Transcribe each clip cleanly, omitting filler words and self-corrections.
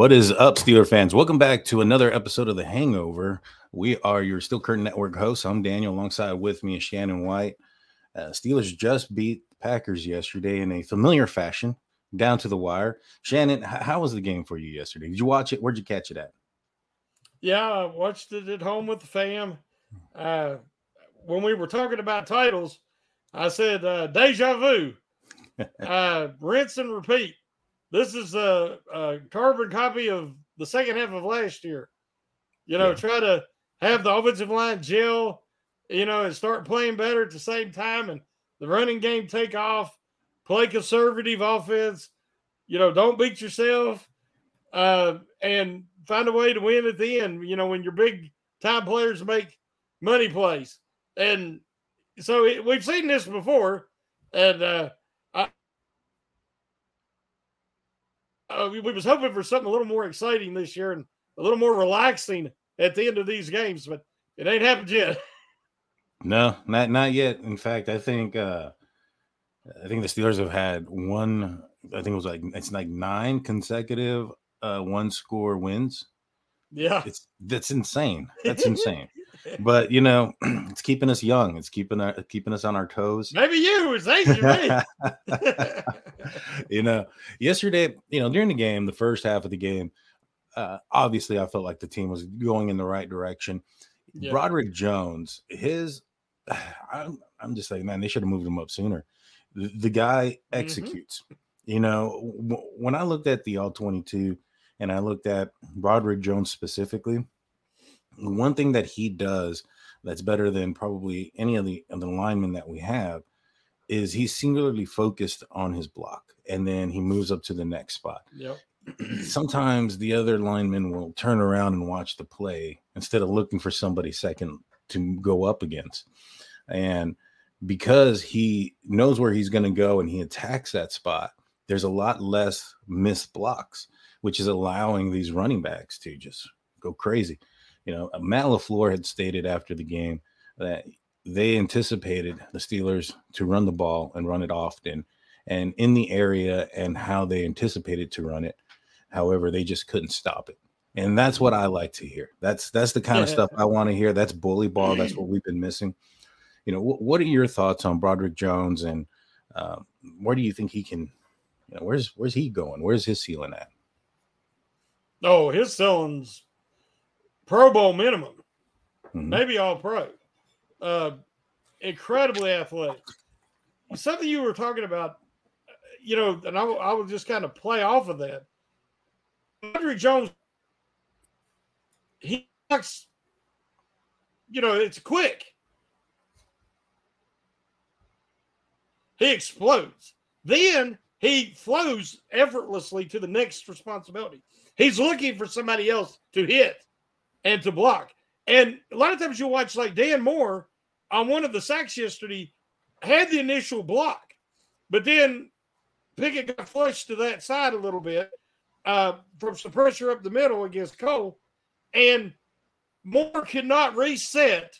What is up, Steeler fans? Welcome back to another episode of The Hangover. We are your Steel Curtain Network hosts. I'm Daniel. Alongside with me is Shannon White. Steelers just beat the Packers yesterday in a familiar fashion, down to the wire. Shannon, how was the game for you yesterday? Did you watch it? Where'd you catch it at? Yeah, I watched it at home with the fam. When we were talking about titles, I said deja vu, rinse and repeat. This is a carbon copy of the second half of last year. Try to have the offensive line gel, and start playing better at the same time, and the running game take off, play conservative offense, don't beat yourself, and find a way to win at the end, when your big-time players make money plays. And so we've seen this before, and we was hoping for something a little more exciting this year and a little more relaxing at the end of these games, but it ain't happened yet. No, not yet. In fact, I think the Steelers have had one. I think it's like 9 consecutive one-score wins. Yeah, that's insane. That's insane. But it's keeping us young. It's keeping us on our toes. Maybe you was anxious, right? Yesterday, during the game, the first half of the game, obviously I felt like the team was going in the right direction. Yeah. Broderick Jones, I'm just like, man, they should have moved him up sooner. The guy executes. Mm-hmm. When I looked at the All-22 and I looked at Broderick Jones specifically, one thing that he does that's better than probably any of the linemen that we have is he's singularly focused on his block, and then he moves up to the next spot. Yep. Sometimes the other linemen will turn around and watch the play instead of looking for somebody second to go up against. And because he knows where he's going to go and he attacks that spot, there's a lot less missed blocks, which is allowing these running backs to just go crazy. Matt LaFleur had stated after the game that they anticipated the Steelers to run the ball and run it often and in the area and how they anticipated to run it. However, they just couldn't stop it. And that's what I like to hear. That's the kind of stuff I want to hear. That's bully ball. That's what we've been missing. What are your thoughts on Broderick Jones, and where do you think he can, where's he going? Where's his ceiling at? Oh, his ceiling's Pro Bowl minimum, maybe all pro. Incredibly athletic. Something you were talking about, and I will just kind of play off of that. Broderick Jones, he blocks, it's quick. He explodes. Then he flows effortlessly to the next responsibility. He's looking for somebody else to hit and to block. And a lot of times you'll watch, like Dan Moore on one of the sacks yesterday, had the initial block, but then Pickett got flushed to that side a little bit from some pressure up the middle against Cole, and Moore could not reset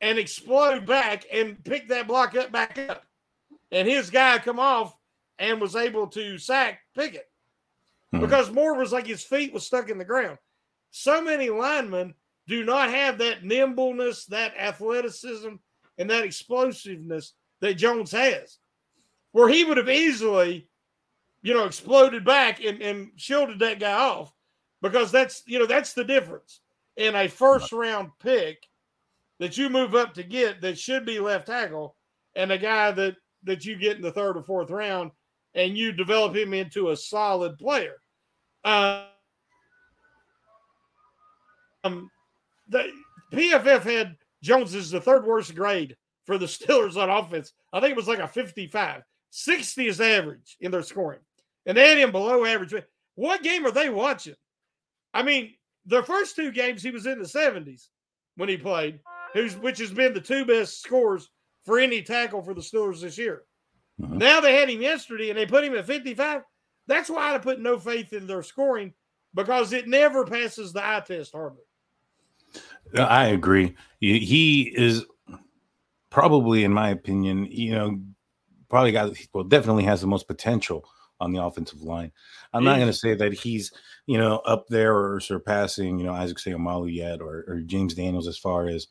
and explode back and pick that block up back up. And his guy come off and was able to sack Pickett because Moore was like his feet was stuck in the ground. So many linemen do not have that nimbleness, that athleticism, and that explosiveness that Jones has, where he would have easily, exploded back and shielded that guy off, because that's the difference in a first-round pick that you move up to get that should be left tackle and a guy that you get in the third or fourth round and you develop him into a solid player. The PFF had Jones as the third worst grade for the Steelers on offense. I think it was like a 55. 60 is average in their scoring. And they had him below average. What game are they watching? I mean, the first 2 games he was in the 70s when he played, which has been the 2 best scores for any tackle for the Steelers this year. Uh-huh. Now they had him yesterday and they put him at 55. That's why I put no faith in their scoring, because it never passes the eye test hardly. I agree. He is probably, in my opinion, definitely has the most potential on the offensive line. I'm not going to say that he's, you know, up there or surpassing, you know, Isaac Seumalo yet or James Daniels as far as,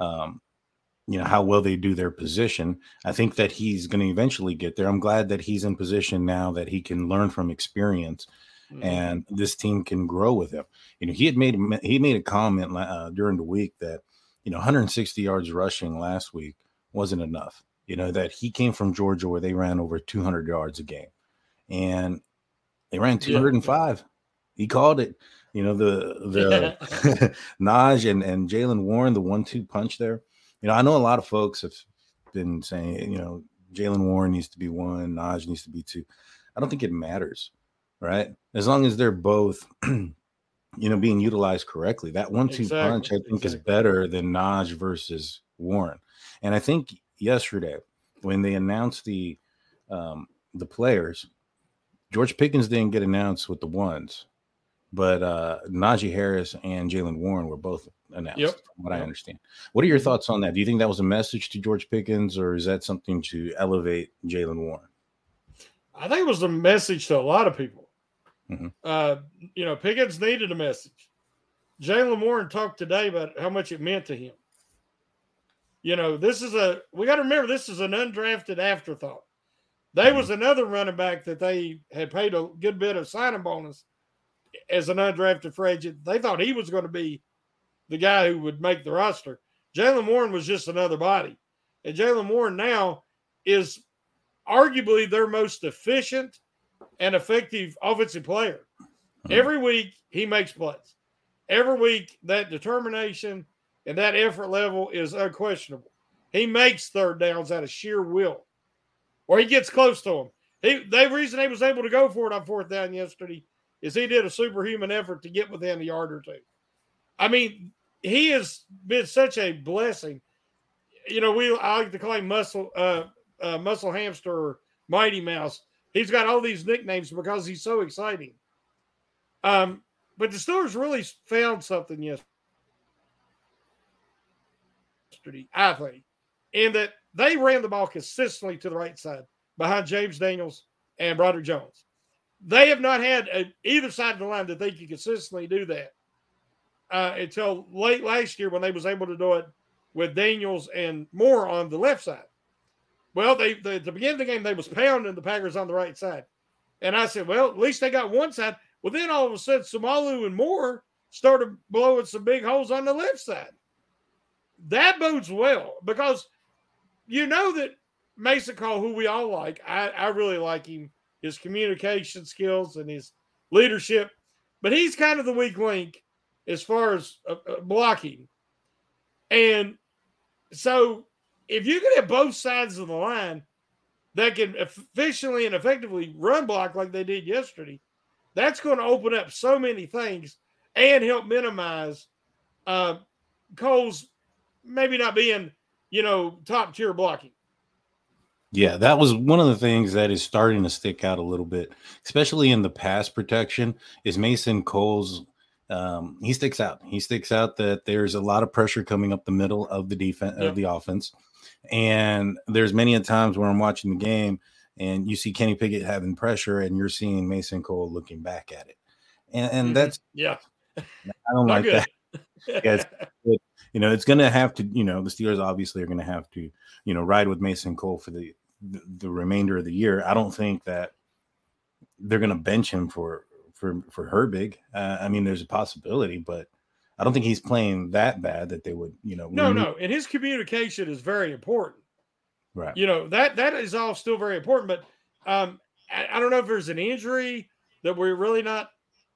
you know, how well they do their position. I think that he's going to eventually get there. I'm glad that he's in position now that he can learn from experience and this team can grow with him. You know, he made a comment during the week that, you know, 160 yards rushing last week wasn't enough. You know, that he came from Georgia where they ran over 200 yards a game and they ran 205. Yeah. He called it, you know, the Najee and Jaylen Warren, the 1-2 punch there. You know, I know a lot of folks have been saying, you know, Jaylen Warren needs to be 1, Najee needs to be 2. I don't think it matters, right? As long as they're both, you know, being utilized correctly. That 1-2 punch, I think, is better than Najee versus Warren. And I think yesterday when they announced the players, George Pickens didn't get announced with the ones, but Najee Harris and Jaylen Warren were both announced, from what I understand. What are your thoughts on that? Do you think that was a message to George Pickens, or is that something to elevate Jaylen Warren? I think it was a message to a lot of people. Mm-hmm. You know, Pickens needed a message. Jaylen Warren talked today about how much it meant to him. You know, we got to remember, this is an undrafted afterthought. There was another running back that they had paid a good bit of signing bonus as an undrafted free agent. They thought he was going to be the guy who would make the roster. Jaylen Warren was just another body. And Jaylen Warren now is arguably their most efficient and effective offensive player. Every week he makes plays. Every week that determination and that effort level is unquestionable. He makes third downs out of sheer will, or he gets close to them. The reason he was able to go for it on fourth down yesterday is he did a superhuman effort to get within a yard or two. I mean, he has been such a blessing. You know, I like to call him Muscle Hamster or Mighty Mouse. He's got all these nicknames because he's so exciting. But the Steelers really found something yesterday, I think, in that they ran the ball consistently to the right side behind James Daniels and Broderick Jones. They have not had either side of the line that they could consistently do that until late last year when they was able to do it with Daniels and Moore on the left side. Well, they at the beginning of the game, they was pounding the Packers on the right side. And I said, well, at least they got one side. Well, then all of a sudden, Seumalo and Moore started blowing some big holes on the left side. That bodes well because you know that Mason Cole, who we all like, I really like him, his communication skills and his leadership, but he's kind of the weak link as far as blocking. And so if you can have both sides of the line that can efficiently and effectively run block like they did yesterday, that's going to open up so many things and help minimize Cole's maybe not being, you know, top tier blocking. Yeah, that was one of the things that is starting to stick out a little bit, especially in the pass protection, is Mason Cole's he sticks out. He sticks out that there's a lot of pressure coming up the middle of the defense of the offense. And there's many a times where I'm watching the game and you see Kenny Pickett having pressure and you're seeing Mason Cole looking back at it. And that's I don't like that. Yes, you know, it's going to have to, you know, the Steelers obviously are going to have to, you know, ride with Mason Cole for the remainder of the year. I don't think that they're going to bench him for Herbig. I mean, there's a possibility, but I don't think he's playing that bad that they would, you know. No. And his communication is very important. Right. You know, that is all still very important, but I don't know if there's an injury that we're really not,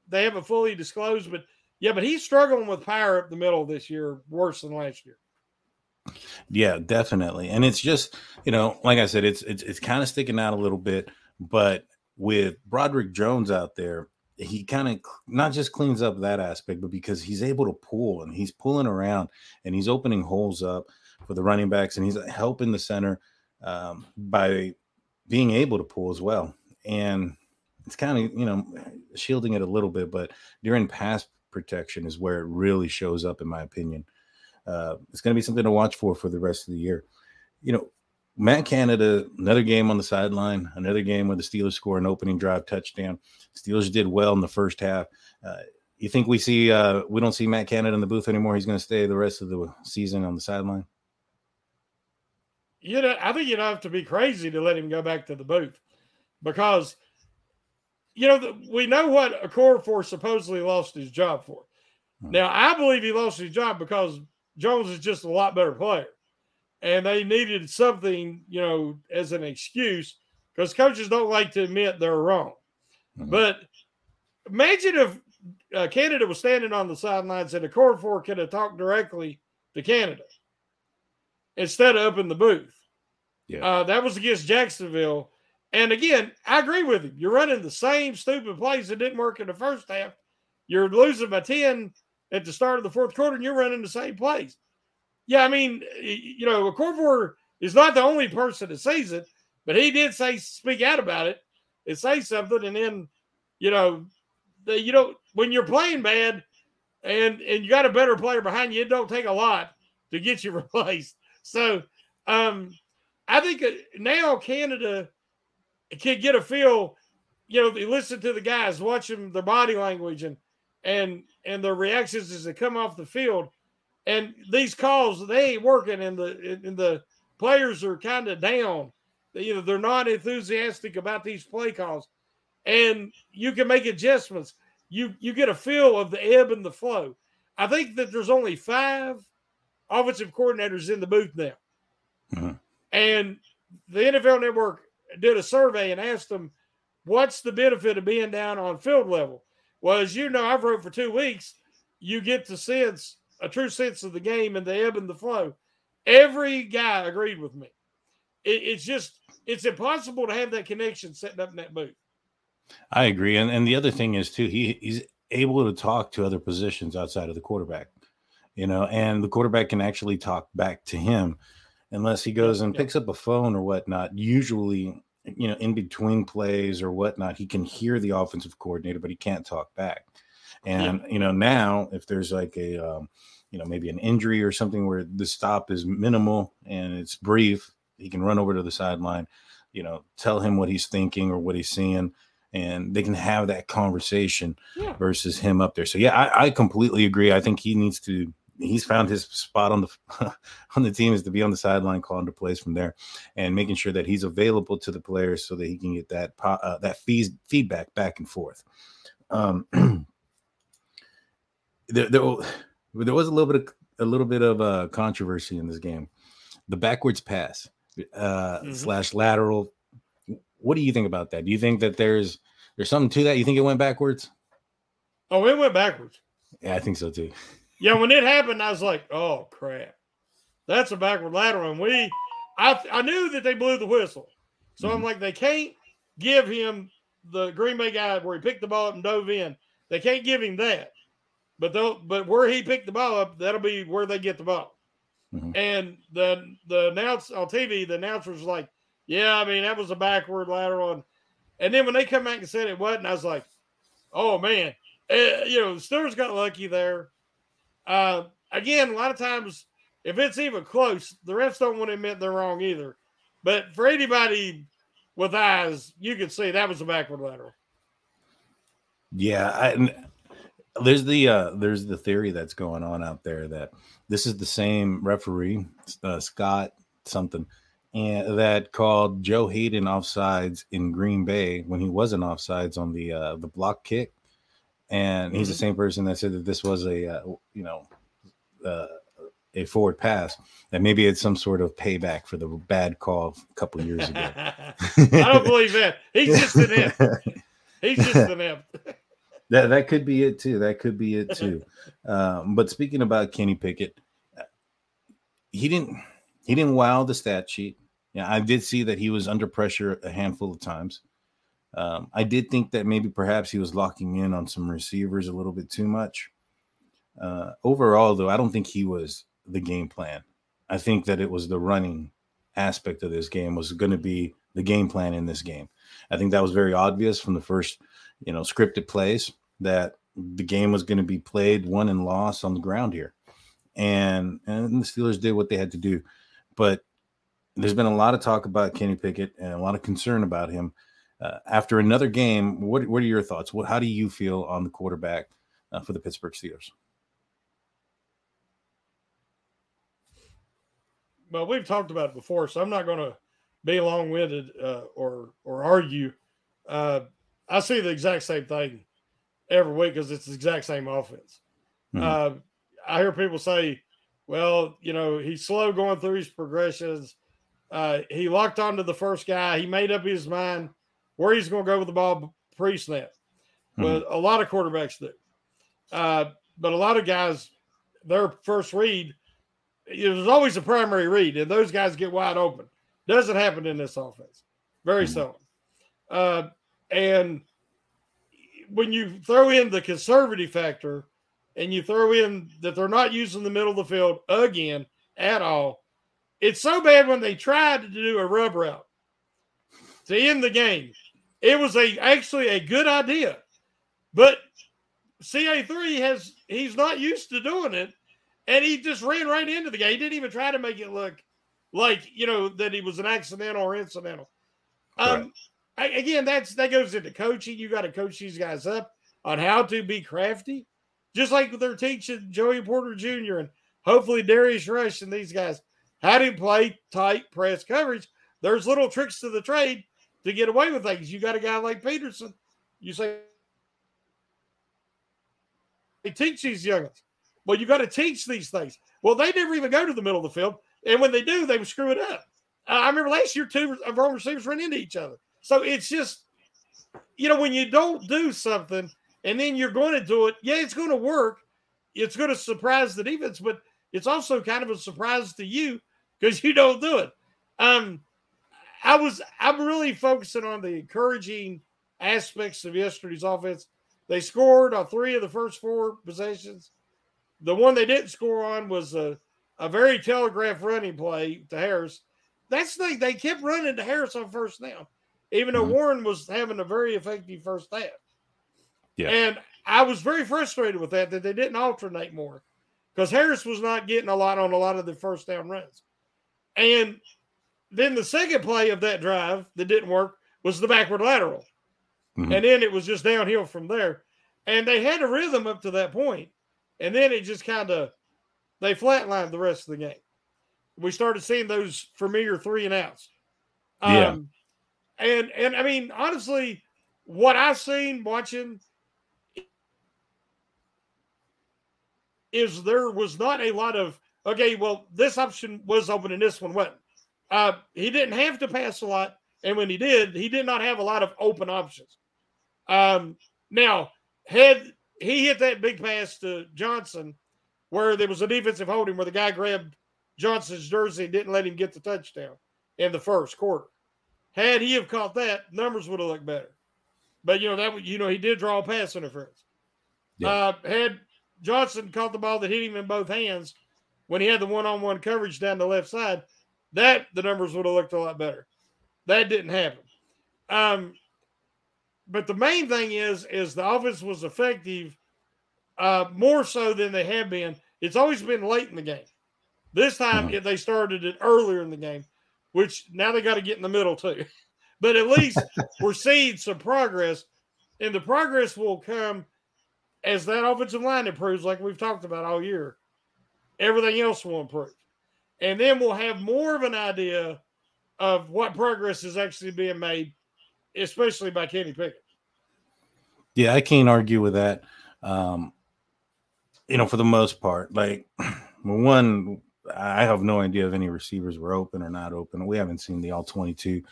they haven't fully disclosed, but he's struggling with power up the middle this year, worse than last year. Yeah, definitely. And it's just, you know, like I said, it's kind of sticking out a little bit, but with Broderick Jones out there, he kind of not just cleans up that aspect, but because he's able to pull and he's pulling around and he's opening holes up for the running backs and he's helping the center by being able to pull as well. And it's kind of, you know, shielding it a little bit, but during pass protection is where it really shows up, in my opinion. It's going to be something to watch for the rest of the year. You know, Matt Canada, another game on the sideline, another game where the Steelers score an opening drive touchdown. Steelers did well in the first half. You think we don't see Matt Canada in the booth anymore? He's going to stay the rest of the season on the sideline? You know, I think you'd have to be crazy to let him go back to the booth because, you know, we know what Okorafor supposedly lost his job for. Now, I believe he lost his job because Jones is just a lot better player. And they needed something, you know, as an excuse because coaches don't like to admit they're wrong. Mm-hmm. But imagine if Canada was standing on the sidelines and Okorafor could have talked directly to Canada instead of up in the booth. Yeah, that was against Jacksonville. And again, I agree with him. You're running the same stupid plays that didn't work in the first half. You're losing by 10 at the start of the fourth quarter, and you're running the same plays. Yeah, I mean, you know, Okorafor is not the only person that sees it, but he did say, speak out about it and say something. And then, you know, when you're playing bad and you got a better player behind you, it don't take a lot to get you replaced. So I think now Canada can get a feel, you know, they listen to the guys, watch them, their body language and their reactions as they come off the field. And these calls, they ain't working, and the players are kind of down. You know, they're not enthusiastic about these play calls. And you can make adjustments. You get a feel of the ebb and the flow. I think that there's only 5 offensive coordinators in the booth now. Mm-hmm. And the NFL Network did a survey and asked them, what's the benefit of being down on field level? Well, as you know, I've wrote for 2 weeks, you get to sense – a true sense of the game and the ebb and the flow. Every guy agreed with me. It's just, it's impossible to have that connection setting up in that booth. I agree. And the other thing is too, he's able to talk to other positions outside of the quarterback, you know, and the quarterback can actually talk back to him unless he goes and picks up a phone or whatnot. Usually, you know, in between plays or whatnot, he can hear the offensive coordinator, but he can't talk back. And, you know, now if there's like a, you know, maybe an injury or something where the stop is minimal and it's brief, he can run over to the sideline, you know, tell him what he's thinking or what he's seeing, and they can have that conversation versus him up there. So, yeah, I completely agree. I think he needs to – he's found his spot on the team is to be on the sideline calling the plays from there and making sure that he's available to the players so that he can get that that feedback back and forth. There was a little bit of controversy in this game, the backwards pass slash lateral. What do you think about that? Do you think that there's something to that? You think it went backwards? Oh, it went backwards. Yeah, I think so too. Yeah, when it happened, I was like, oh crap, that's a backward lateral, and I knew that they blew the whistle, so I'm like, they can't give him the Green Bay guy where he picked the ball up and dove in. They can't give him that. But where he picked the ball up, that'll be where they get the ball. Mm-hmm. And the announcer on TV, the announcer's like, yeah, I mean, that was a backward lateral. And then when they come back and said it wasn't, I was like, oh, man. You know, the Steelers got lucky there. Again, a lot of times, if it's even close, the refs don't want to admit they're wrong either. But for anybody with eyes, you can see that was a backward lateral. Yeah, there's the theory that's going on out there that this is the same referee, Scott something, and that called Joe Hayden offsides in Green Bay when he wasn't offsides on the block kick, and he's the same person that said that this was a forward pass, that maybe it's some sort of payback for the bad call a couple of years ago. I don't believe that. He's just an imp. That could be it, too. But speaking about Kenny Pickett, he didn't wow the stat sheet. Yeah, I did see that he was under pressure a handful of times. I did think that maybe perhaps he was locking in on some receivers a little bit too much. Overall, though, I don't think he was the game plan. I think that it was the running aspect of this game was going to be the game plan in this game. I think that was very obvious from the first – you know, scripted plays that the game was going to be played won and lost on the ground here. And the Steelers did what they had to do. But there's been a lot of talk about Kenny Pickett and a lot of concern about him. After another game, what are your thoughts? How do you feel on the quarterback for the Pittsburgh Steelers? Well, we've talked about it before, so I'm not going to be long-winded or argue. I see the exact same thing every week because it's the exact same offense. Mm-hmm. I hear people say, well, you know, he's slow going through his progressions. He locked onto the first guy. He made up his mind where he's going to go with the ball pre-snap. Mm-hmm. But a lot of quarterbacks do. But a lot of guys, their first read, there's always a primary read, and those guys get wide open. Doesn't happen in this offense. Very seldom. And when you throw in the conservative factor and you throw in that they're not using the middle of the field again at all, it's so bad when they tried to do a rub route to end the game. It was actually a good idea. But CA3 he's not used to doing it, and he just ran right into the guy. He didn't even try to make it look like, you know, that he was an accidental or incidental. Right. Again, that goes into coaching. You got to coach these guys up on how to be crafty, just like they're teaching Joey Porter Jr. and hopefully Darius Rush and these guys how to play tight press coverage. There's little tricks to the trade to get away with things. You got a guy like Peterson. You say, they teach these youngins. Well, you got to teach these things. Well, they never even go to the middle of the field. And when they do, they screw it up. I remember last year, two of our receivers ran into each other. So it's just, you know, when you don't do something and then you're going to do it, yeah, it's going to work. It's going to surprise the defense, but it's also kind of a surprise to you because you don't do it. I'm really focusing on the encouraging aspects of yesterday's offense. They scored on three of the first four possessions. The one they didn't score on was a very telegraphed running play to Harris. That's the thing. They kept running to Harris on first down, even though Warren was having a very effective first half. Yeah. And I was very frustrated with that they didn't alternate more because Harris was not getting a lot on a lot of the first down runs. And then the second play of that drive that didn't work was the backward lateral. Mm-hmm. And then it was just downhill from there. And they had a rhythm up to that point. And then it just kind of, they flatlined the rest of the game. We started seeing those familiar 3-and-outs. Yeah. And I mean, honestly, what I've seen watching is there was not a lot of, okay, well, this option was open and this one wasn't. He didn't have to pass a lot. And when he did, he did not have a lot of open options. Now, had he hit that big pass to Johnson, where there was a defensive holding where the guy grabbed Johnson's jersey and didn't let him get the touchdown in the first quarter. Had he have caught that, numbers would have looked better. But, you know, he did draw a pass interference. Yeah. Had Johnson caught the ball that hit him in both hands when he had the one-on-one coverage down the left side, the numbers would have looked a lot better. That didn't happen. But the main thing is the offense was effective more so than they have been. It's always been late in the game. This time they started it earlier in the game, which now they got to get in the middle too. But at least we're seeing some progress, and the progress will come as that offensive line improves, like we've talked about all year. Everything else will improve. And then we'll have more of an idea of what progress is actually being made, especially by Kenny Pickett. Yeah, I can't argue with that. You know, for the most part, like, one, I have no idea if any receivers were open or not open. We haven't seen the all 22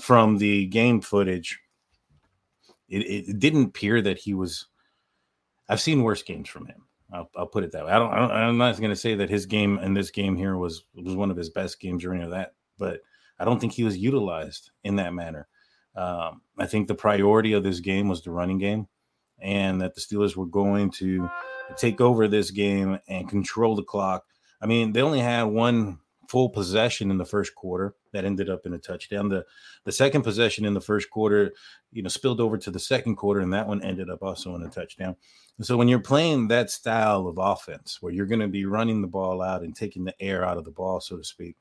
from the game footage. It didn't appear that he was. I've seen worse games from him. I'll put it that way. I'm not going to say that his game and this game here was one of his best games or any of that, but I don't think he was utilized in that manner. I think the priority of this game was the running game, and that the Steelers were going to take over this game and control the clock. I mean, they only had one full possession in the first quarter that ended up in a touchdown. The second possession in the first quarter, you know, spilled over to the second quarter, and that one ended up also in a touchdown. And so when you're playing that style of offense where you're going to be running the ball out and taking the air out of the ball, so to speak,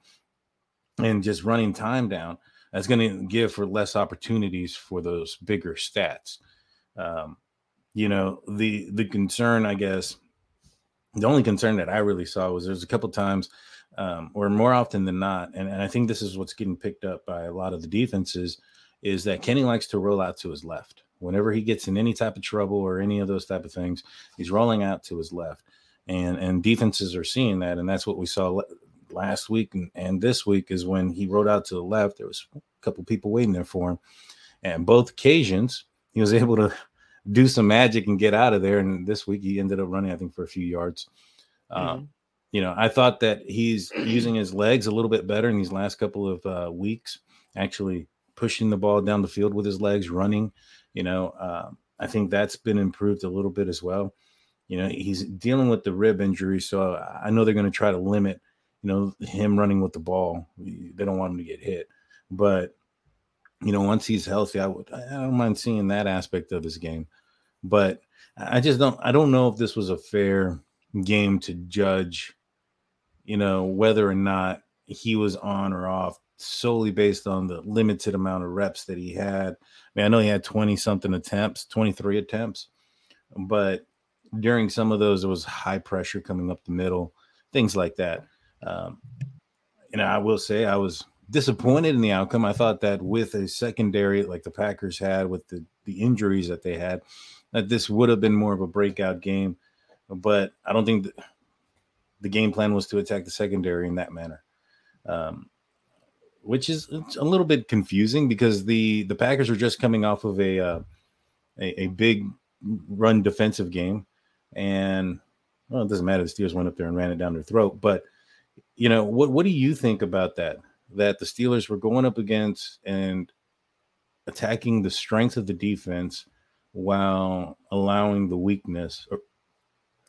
and just running time down, that's going to give for less opportunities for those bigger stats. You know, the concern, I guess, the only concern that I really saw was there's a couple times or more often than not, and I think this is what's getting picked up by a lot of the defenses, is that Kenny likes to roll out to his left. Whenever he gets in any type of trouble or any of those type of things, he's rolling out to his left. And defenses are seeing that, and that's what we saw last week and this week is when he rolled out to the left. There was a couple people waiting there for him. And both occasions, he was able to do some magic and get out of there. And this week he ended up running, I think, for a few yards. You know, I thought that he's using his legs a little bit better in these last couple of weeks, actually pushing the ball down the field with his legs, running. You know, I think that's been improved a little bit as well. You know, he's dealing with the rib injury, so I know they're going to try to limit, you know, him running with the ball. They don't want him to get hit. But, you know, once he's healthy, I don't mind seeing that aspect of his game. But I don't know if this was a fair game to judge, you know, whether or not he was on or off solely based on the limited amount of reps that he had. I mean, I know he had 20-something attempts, 23 attempts, but during some of those, it was high pressure coming up the middle, things like that. And I will say I was disappointed in the outcome. I thought that with a secondary like the Packers had, with the injuries that they had, that this would have been more of a breakout game. But I don't think the game plan was to attack the secondary in that manner. Which is a little bit confusing because the Packers are just coming off of a big run defensive game. And, well, it doesn't matter. The Steelers went up there and ran it down their throat. But, you know, what do you think about that? That the Steelers were going up against and attacking the strength of the defense while allowing the weakness, or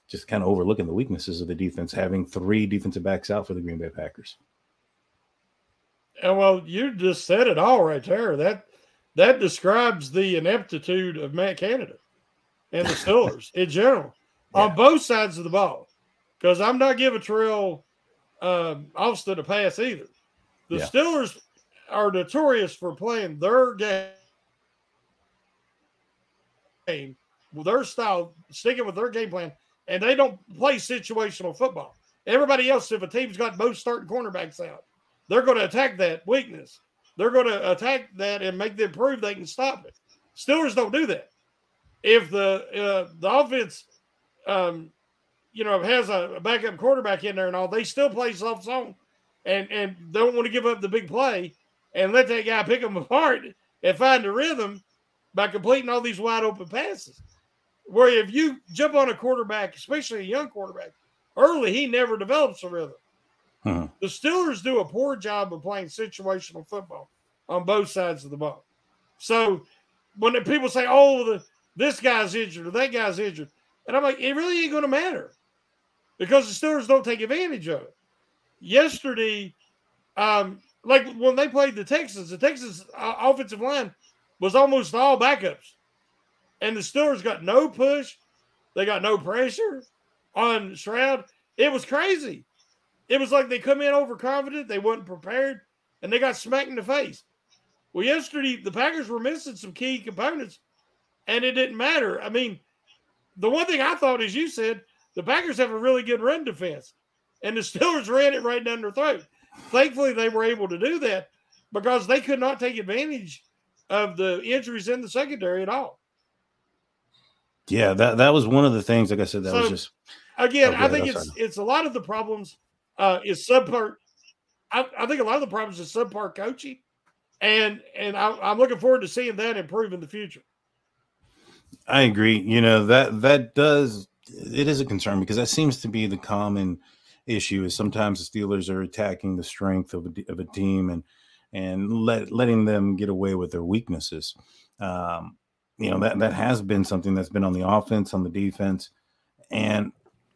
just kind of overlooking the weaknesses of the defense, having three defensive backs out for the Green Bay Packers. And well, you just said it all right there. That describes the ineptitude of Matt Canada and the Steelers in general on both sides of the ball. Because I'm not giving Terrell Austin a pass either. The Steelers are notorious for playing their game, with their style, sticking with their game plan, and they don't play situational football. Everybody else, if a team's got both starting cornerbacks out, they're going to attack that weakness. They're going to attack that and make them prove they can stop it. Steelers don't do that. If the offense, you know, has a backup quarterback in there and all, they still play soft zone and don't want to give up the big play and let that guy pick them apart and find the rhythm by completing all these wide open passes. Where if you jump on a quarterback, especially a young quarterback, early, he never develops a rhythm. Huh. The Steelers do a poor job of playing situational football on both sides of the ball. So when the people say, oh, this guy's injured or that guy's injured, and I'm like, it really ain't going to matter because the Steelers don't take advantage of it. Yesterday, like when they played the Texans offensive line was almost all backups. And the Steelers got no push. They got no pressure on Stroud. It was crazy. It was like they come in overconfident, they weren't prepared, and they got smacked in the face. Well, yesterday, the Packers were missing some key components, and it didn't matter. I mean, the one thing I thought, as you said, the Packers have a really good run defense, and the Steelers ran it right down their throat. Thankfully, they were able to do that because they could not take advantage of the injuries in the secondary at all. Yeah, that was one of the things, like I said, that so, was just – Again, I think it's a lot of the problems – is subpar. I think a lot of the problems is subpar coaching, and I'm looking forward to seeing that improve in the future. I agree. You know, that does it is a concern because that seems to be the common issue is sometimes the Steelers are attacking the strength of a team and letting them get away with their weaknesses. You know that has been something that's been on the offense, on the defense, and.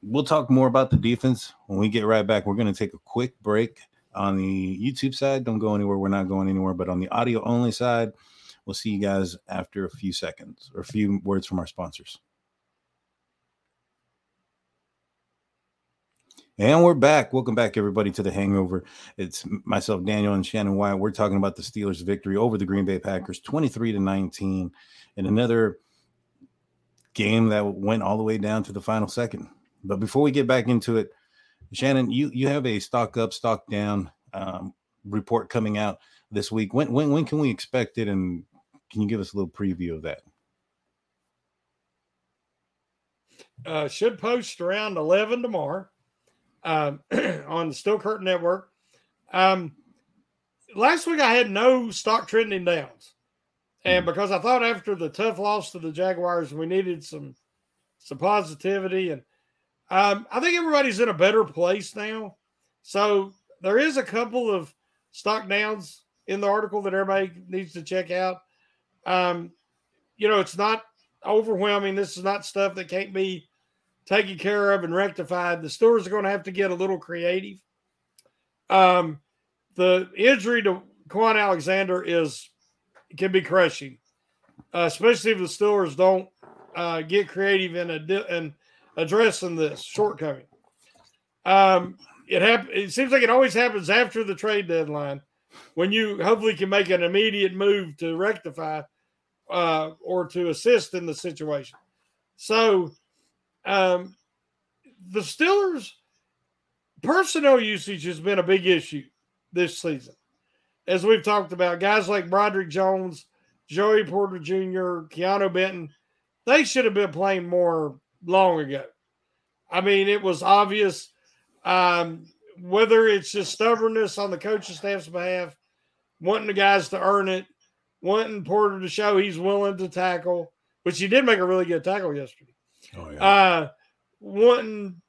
We'll talk more about the defense when we get right back. We're going to take a quick break on the YouTube side. Don't go anywhere. We're not going anywhere. But on the audio only side, we'll see you guys after a few seconds or a few words from our sponsors. And we're back. Welcome back, everybody, to The Hangover. It's myself, Daniel, and Shannon White. We're talking about the Steelers' victory over the Green Bay Packers, 23-19, in another game that went all the way down to the final second. But before we get back into it, Shannon, you have a stock up, stock down report coming out this week. When can we expect it, and can you give us a little preview of that? Should post around 11 tomorrow. On the Steel Curtain Network. Last week I had no stock trending downs. And because I thought after the tough loss to the Jaguars, we needed some positivity. And I think everybody's in a better place now. So there is a couple of stock downs in the article that everybody needs to check out. It's not overwhelming. This is not stuff that can't be taken care of and rectified. The Steelers are going to have to get a little creative. The injury to Kwon Alexander can be crushing, especially if the Steelers don't get creative in addressing this shortcoming. It seems like it always happens after the trade deadline when you hopefully can make an immediate move to rectify or to assist in the situation. So the Steelers' personnel usage has been a big issue this season. As we've talked about, guys like Broderick Jones, Joey Porter Jr., Keanu Benton, they should have been playing more long ago. I mean, it was obvious, whether it's just stubbornness on the coaching staff's behalf, wanting the guys to earn it, wanting Porter to show he's willing to tackle, which he did make a really good tackle yesterday. Oh, yeah. Wanting,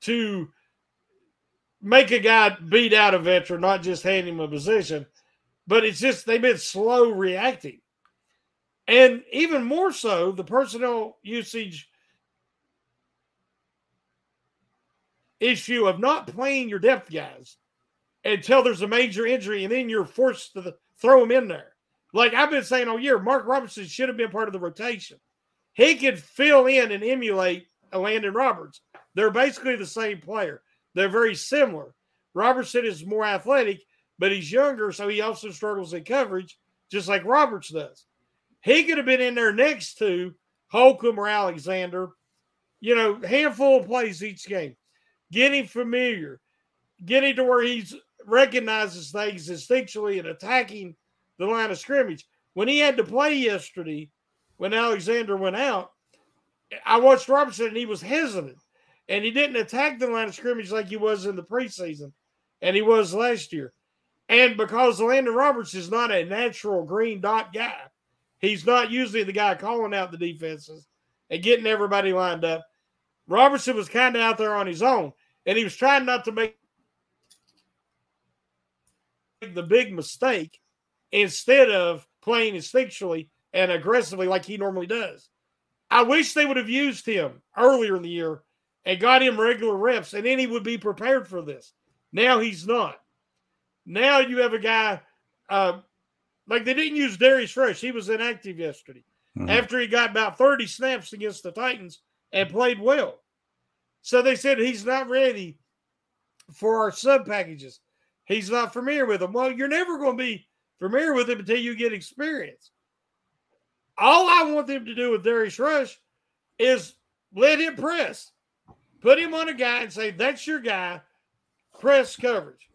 to make a guy beat out a veteran, not just hand him a position, but it's just they've been slow reacting. And even more so, the personnel usage issue of not playing your depth guys until there's a major injury, and then you're forced to throw them in there. Like I've been saying all year, Mark Robinson should have been part of the rotation. He could fill in and emulate Landon Roberts. They're basically the same player. They're very similar. Robertson is more athletic, but he's younger, so he also struggles in coverage, just like Roberts does. He could have been in there next to Holcomb or Alexander. Handful of plays each game. Get him familiar. Get him to where he recognizes things instinctually and attacking the line of scrimmage. When he had to play yesterday, when Alexander went out, I watched Robertson, and he was hesitant. And he didn't attack the line of scrimmage like he was in the preseason, and he was last year. And because Landon Roberts is not a natural green dot guy, he's not usually the guy calling out the defenses and getting everybody lined up. Robertson was kind of out there on his own, and he was trying not to make the big mistake instead of playing instinctually and aggressively like he normally does. I wish they would have used him earlier in the year and got him regular reps, and then he would be prepared for this. Now he's not. Now you have a guy, like they didn't use Darius Rush. He was inactive yesterday after he got about 30 snaps against the Titans and played well. So they said he's not ready for our sub packages. He's not familiar with them. Well, you're never going to be familiar with him until you get experience. All I want them to do with Darius Rush is let him press. Put him on a guy and say, that's your guy, press coverage.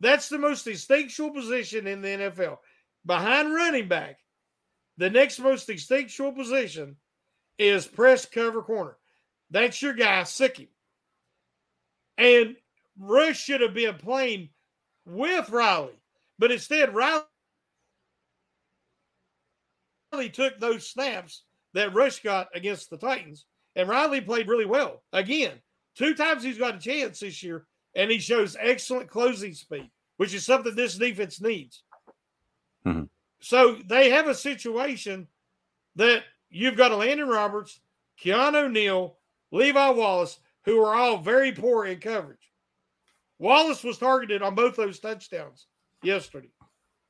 That's the most instinctual position in the NFL. Behind running back, the next most instinctual position is press cover corner. That's your guy, sick him. And Rush should have been playing with Riley, but instead Riley took those snaps that Rush got against the Titans, and Riley played really well. Again, 2 times he's got a chance this year, and he shows excellent closing speed, which is something this defense needs. Mm-hmm. So they have a situation that you've got a Landon Roberts, Keanu Neal, Levi Wallace, who are all very poor in coverage. Wallace was targeted on both those touchdowns yesterday.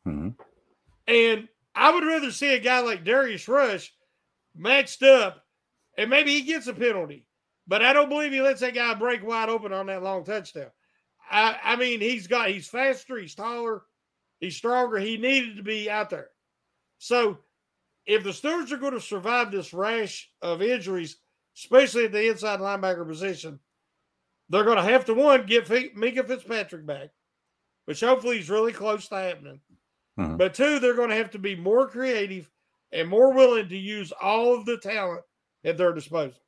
Mm-hmm. And I would rather see a guy like Darius Rush matched up, and maybe he gets a penalty, But I don't believe he lets that guy break wide open on that long touchdown. I mean, he's faster, he's taller, he's stronger. He needed to be out there. So if the Steelers are going to survive this rash of injuries, especially at the inside linebacker position, they're going to have to, one, get Minkah Fitzpatrick back, which hopefully is really close to happening. Mm-hmm. But two, they're going to have to be more creative and more willing to use all of the talent at their disposal.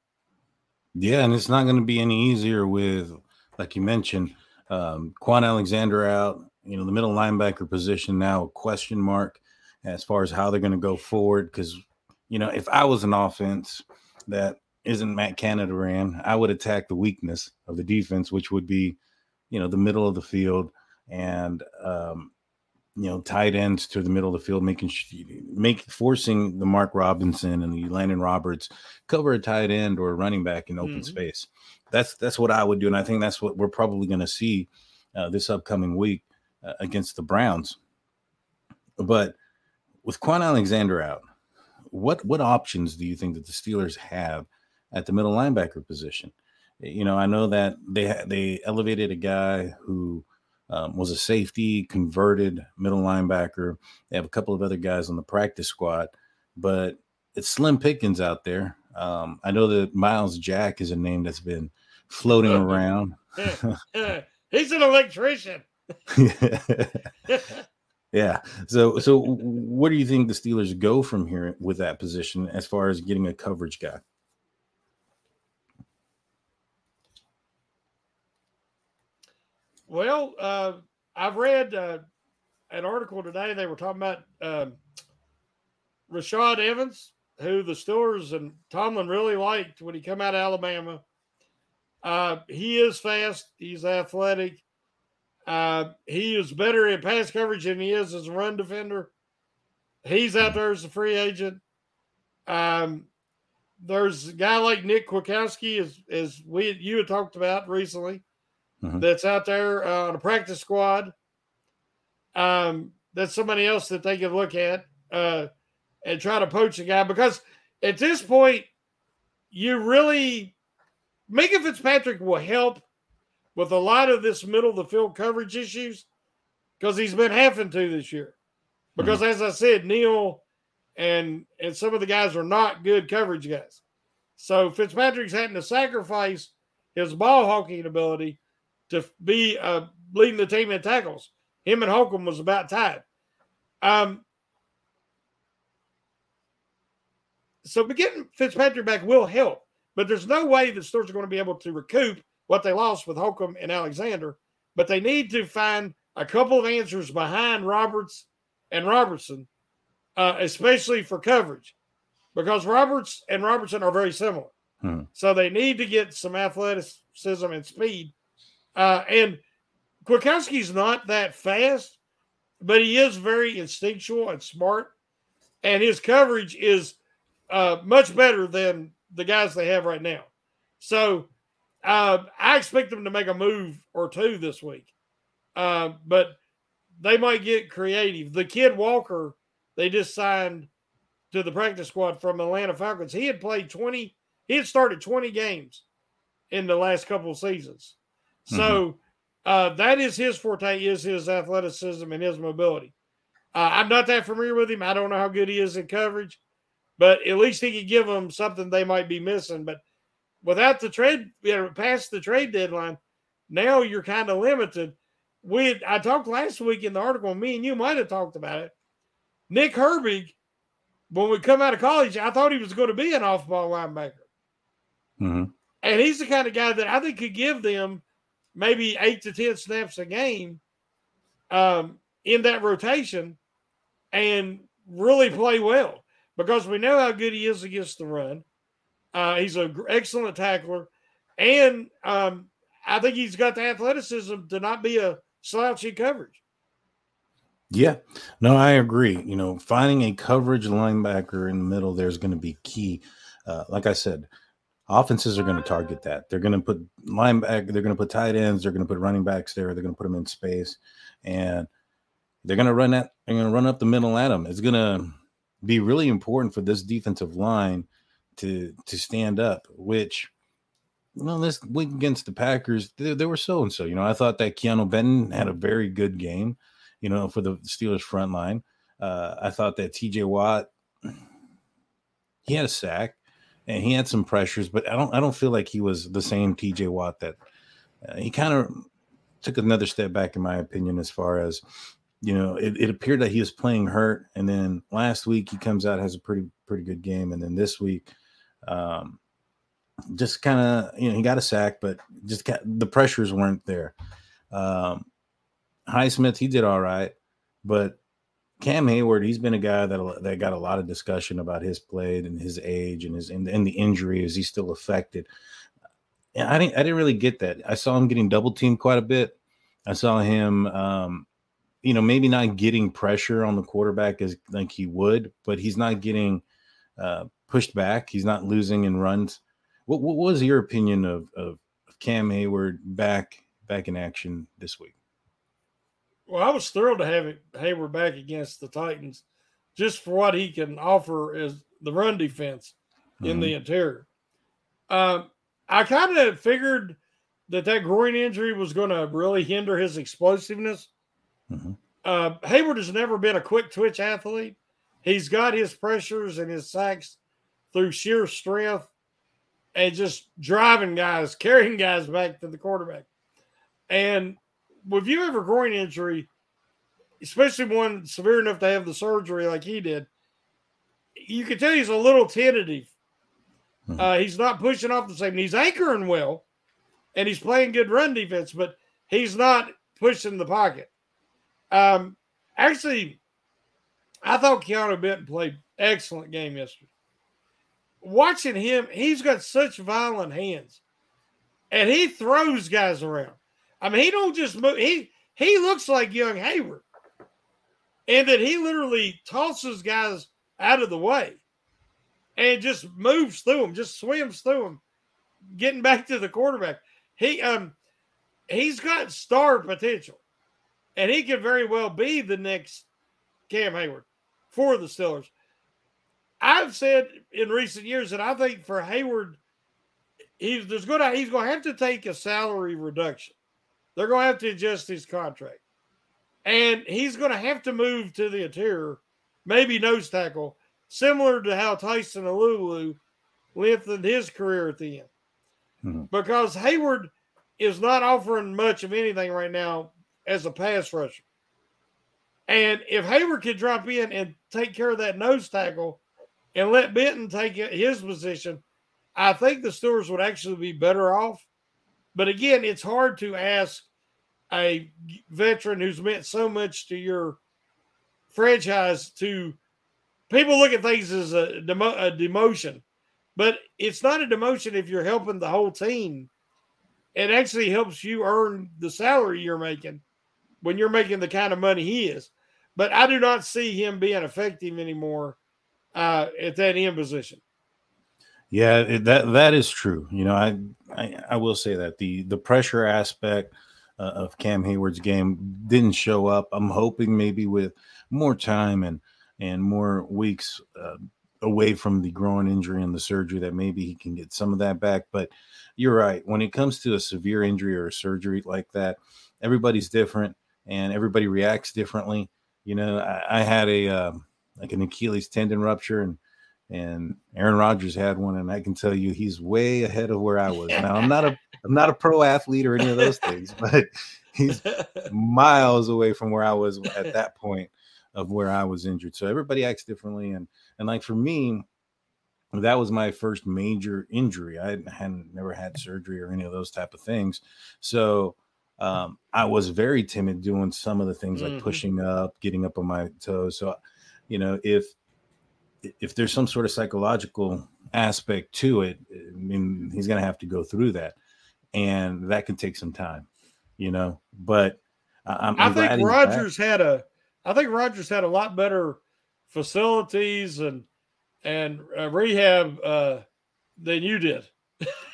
Yeah, and it's not going to be any easier with, like you mentioned, Kwon Alexander out, you know, the middle linebacker position now a question mark as far as how they're going to go forward. Because, you know, if I was an offense that isn't Matt Canada ran, I would attack the weakness of the defense, which would be, you know, the middle of the field and, you know, tight ends to the middle of the field, forcing the Mark Robinson and the Landon Roberts cover a tight end or a running back in open space. That's what I would do, and I think that's what we're probably going to see this upcoming week against the Browns. But with Kwon Alexander out, what options do you think that the Steelers have at the middle linebacker position? You know, I know that they elevated a guy who was a safety, converted middle linebacker. They have a couple of other guys on the practice squad, but it's slim pickings out there. I know that Miles Jack is a name that's been floating around. He's an electrician. Yeah. So what do you think the Steelers go from here with that position as far as getting a coverage guy? Well, I've read an article today. They were talking about Rashad Evans, who the Steelers and Tomlin really liked when he came out of Alabama. He is fast. He's athletic. He is better in pass coverage than he is as a run defender. He's out there as a free agent. There's a guy like Nick Kwiatkowski, as you had talked about recently, that's out there on a practice squad. That's somebody else that they can look at and try to poach a guy, because at this point, Minkah Fitzpatrick will help with a lot of this middle of the field coverage issues, because he's been having to this year. Because as I said, Neal and some of the guys are not good coverage guys. So Fitzpatrick's having to sacrifice his ball hawking ability to be leading the team in tackles. Him and Holcomb was about tied. So getting Fitzpatrick back will help, but there's no way the Steelers are going to be able to recoup what they lost with Holcomb and Alexander, but they need to find a couple of answers behind Roberts and Robertson, especially for coverage, because Roberts and Robertson are very similar. So they need to get some athleticism and speed. And Kwiatkowski's not that fast, but he is very instinctual and smart, and his coverage is much better than the guys they have right now. So I expect them to make a move or two this week, but they might get creative. The kid Walker they just signed to the practice squad from Atlanta Falcons. He had played 20. He had started 20 games in the last couple of seasons. So that is his forte, is his athleticism and his mobility. I'm not that familiar with him. I don't know how good he is in coverage, but at least he could give them something they might be missing. But without the trade, past the trade deadline, now you're kind of limited. I talked last week in the article, and me and you might have talked about it. Nick Herbig, when we come out of college, I thought he was going to be an off-ball linebacker. And he's the kind of guy that I think could give them maybe 8 to 10 snaps a game in that rotation and really play well, because we know how good he is against the run. He's an excellent tackler, and I think he's got the athleticism to not be a slouch in coverage. Yeah, no, I agree. You know, finding a coverage linebacker in the middle there is going to be key. Like I said, offenses are going to target that. They're going to put linebacker, they're going to put tight ends, they're going to put running backs there, they're going to put them in space, and they're going to run up the middle at them. It's going to be really important for this defensive line to stand up, which well, this week against the Packers, they were so-and-so. You know, I thought that Keanu Benton had a very good game, you know, for the Steelers front line. I thought that TJ Watt, he had a sack and he had some pressures, but I don't feel like he was the same TJ Watt that he kind of took another step back, in my opinion, as far as, you know, it appeared that he was playing hurt. And then last week he comes out, has a pretty good game. And then this week, just kind of, you know, he got a sack, but just the pressures weren't there. Highsmith, he did all right, but Cam Hayward, he's been a guy that got a lot of discussion about his play and his age and the injury. Is he still affected? And I didn't really get that. I saw him getting double teamed quite a bit. I saw him, you know, maybe not getting pressure on the quarterback as like he would, but he's not getting pushed back. He's not losing in runs. What was your opinion of Cam Hayward back in action this week? Well, I was thrilled to have Hayward back against the Titans just for what he can offer as the run defense in the interior. I kind of figured that groin injury was going to really hinder his explosiveness. Hayward has never been a quick twitch athlete. He's got his pressures and his sacks through sheer strength and just driving guys, carrying guys back to the quarterback. And if you have a groin injury, especially one severe enough to have the surgery like he did, you can tell he's a little tentative. He's not pushing off the same. He's anchoring well, and he's playing good run defense, but he's not pushing the pocket. Actually, I thought Keanu Benton played an excellent game yesterday. Watching him, he's got such violent hands, and he throws guys around. I mean, he don't just move. He looks like young Hayward, and that he literally tosses guys out of the way and just moves through them, just swims through them, getting back to the quarterback. He's got star potential, and he could very well be the next Cam Hayward for the Steelers. I've said in recent years that I think for Hayward, he's going to have to take a salary reduction. They're going to have to adjust his contract. And he's going to have to move to the interior, maybe nose tackle, similar to how Tyson Alulu lengthened his career at the end. Because Hayward is not offering much of anything right now as a pass rusher. And if Hayward could drop in and take care of that nose tackle and let Benton take his position, I think the Steelers would actually be better off. But again, it's hard to ask a veteran who's meant so much to your franchise to – people look at things as a demotion. But it's not a demotion if you're helping the whole team. It actually helps you earn the salary you're making when you're making the kind of money he is. But I do not see him being effective anymore at that end position. Yeah, that is true. You know, I will say that the pressure aspect of Cam Hayward's game didn't show up. I'm hoping maybe with more time and more weeks away from the groin injury and the surgery that maybe he can get some of that back. But you're right. When it comes to a severe injury or a surgery like that, everybody's different and everybody reacts differently. You know, I had a like an Achilles tendon rupture and Aaron Rodgers had one, and I can tell you he's way ahead of where I was. Now, I'm not a pro athlete or any of those things, but he's miles away from where I was at that point of where I was injured. So everybody acts differently, and like for me, that was my first major injury. I hadn't never had surgery or any of those type of things, so I was very timid doing some of the things like pushing up, getting up on my toes. So, you know, if there's some sort of psychological aspect to it, I mean, he's going to have to go through that, and that can take some time, you know, but I think Rodgers had a lot better facilities and rehab than you did.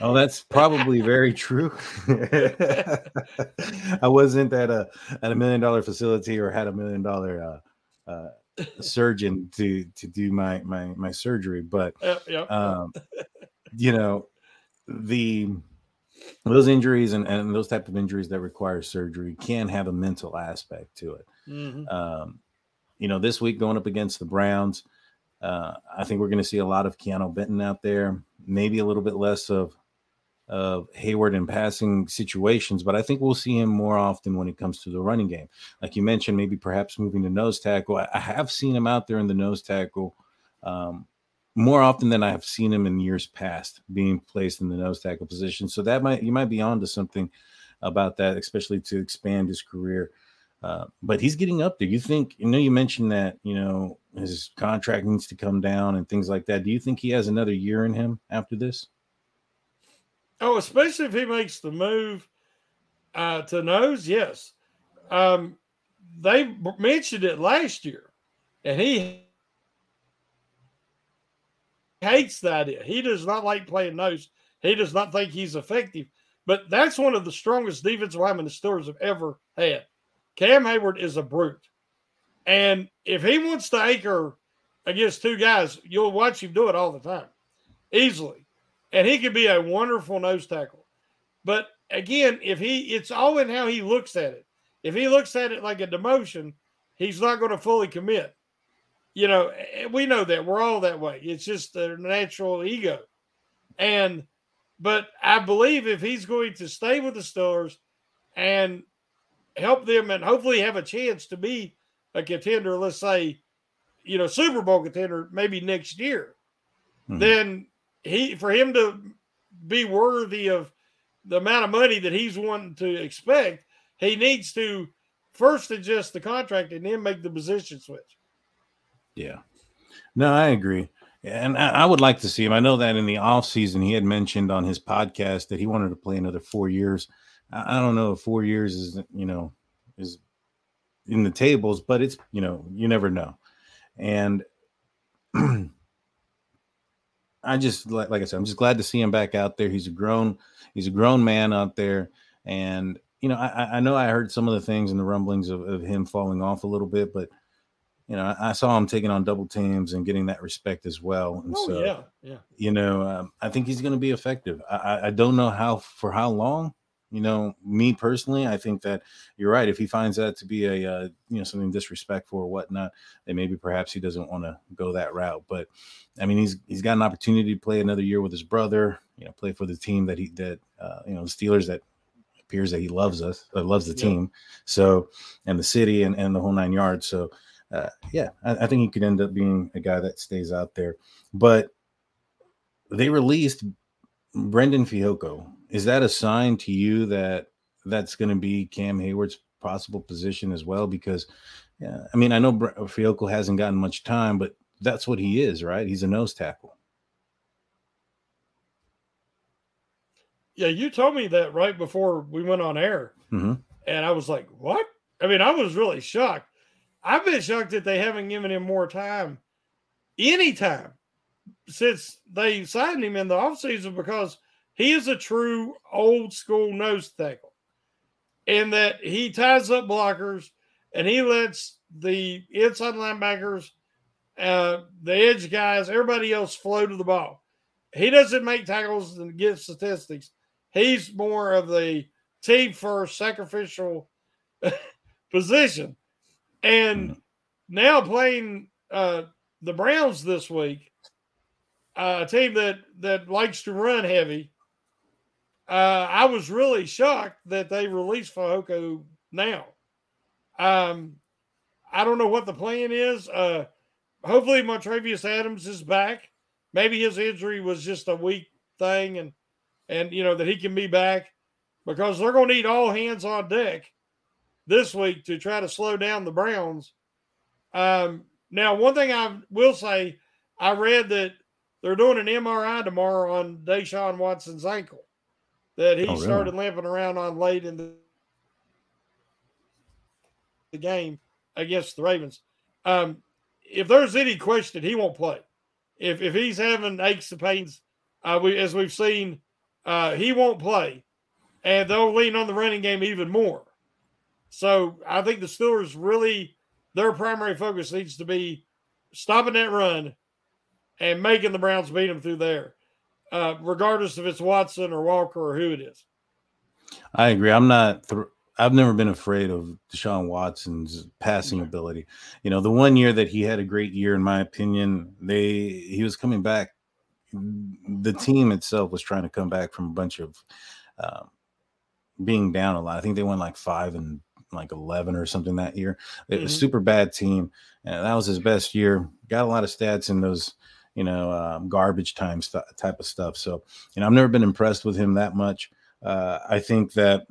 Oh, that's probably very true. I wasn't at a $1 million facility or had $1 million, surgeon to do my surgery, but you know, the those injuries and those type of injuries that require surgery can have a mental aspect to it. Mm-hmm. You know, this week going up against the Browns, I think we're going to see a lot of Keanu Benton out there, maybe a little bit less of Hayward in passing situations, but I think we'll see him more often when it comes to the running game. Like you mentioned, maybe perhaps moving to nose tackle. I have seen him out there in the nose tackle more often than I have seen him in years past being placed in the nose tackle position. So that you might be onto something about that, especially to expand his career. But he's getting up there. You think, you know, you mentioned that, you know, his contract needs to come down and things like that. Do you think he has another year in him after this? Oh, especially if he makes the move to nose, yes. They mentioned it last year, and he hates the idea. He does not like playing nose. He does not think he's effective. But that's one of the strongest defensive linemen the Steelers have ever had. Cam Hayward is a brute. And if he wants to anchor against two guys, you'll watch him do it all the time, easily. And he could be a wonderful nose tackle. But again, it's all in how he looks at it. If he looks at it like a demotion, he's not going to fully commit. You know, we know that. We're all that way. It's just a natural ego. But I believe if he's going to stay with the Steelers and help them and hopefully have a chance to be a contender, let's say, you know, Super Bowl contender maybe next year, then for him to be worthy of the amount of money that he's wanting to expect, he needs to first adjust the contract and then make the position switch. Yeah. No, I agree. And I would like to see him. I know that in the offseason he had mentioned on his podcast that he wanted to play another 4 years. I don't know if 4 years is in the tables, but it's, you know, you never know. And I just, like I said, I'm just glad to see him back out there. He's a grown man out there. And, you know, I know I heard some of the things and the rumblings of him falling off a little bit, but, you know, I saw him taking on double teams and getting that respect as well. And you know, I think he's going to be effective. I don't know for how long. You know, me personally, I think that you're right. If he finds that to be a, you know, something disrespectful or whatnot, then maybe perhaps he doesn't want to go that route. But I mean, he's got an opportunity to play another year with his brother, you know, play for the team you know, the Steelers that appears that he loves the team. So, and the city and the whole nine yards. So I think he could end up being a guy that stays out there, but they released Brendan Fioco. Is that a sign to you that that's going to be Cam Hayward's possible position as well? Because, I mean, I know Fioco hasn't gotten much time, but that's what he is, right? He's a nose tackle. Yeah, you told me that right before we went on air. Mm-hmm. And I was like, what? I mean, I was really shocked. I've been shocked that they haven't given him more time, any time, since they signed him in the offseason, because he is a true old school nose tackle in that he ties up blockers and he lets the inside linebackers, the edge guys, everybody else flow to the ball. He doesn't make tackles and give statistics. He's more of the team first sacrificial position. And now playing the Browns this week, a team that likes to run heavy, I was really shocked that they released Fioco now. I don't know what the plan is. Hopefully Montravius Adams is back. Maybe his injury was just a weak thing and you know, that he can be back, because they're going to need all hands on deck this week to try to slow down the Browns. Now, one thing I will say, I read that they're doing an MRI tomorrow on Deshaun Watson's ankle that he started limping around on late in the game against the Ravens. If there's any question, he won't play. If he's having aches and pains, as we've seen, he won't play. And they'll lean on the running game even more. So I think the Steelers really, their primary focus needs to be stopping that run and making the Browns beat them through there, regardless if it's Watson or Walker or who it is. I agree. I've never been afraid of Deshaun Watson's passing ability. You know, the one year that he had a great year, in my opinion, he was coming back. The team itself was trying to come back from a bunch of being down a lot. I think they won like 5 and 11 or something that year. It was a super bad team. And that was his best year. Got a lot of stats in those, garbage time type of stuff. So, I've never been impressed with him that much. I think that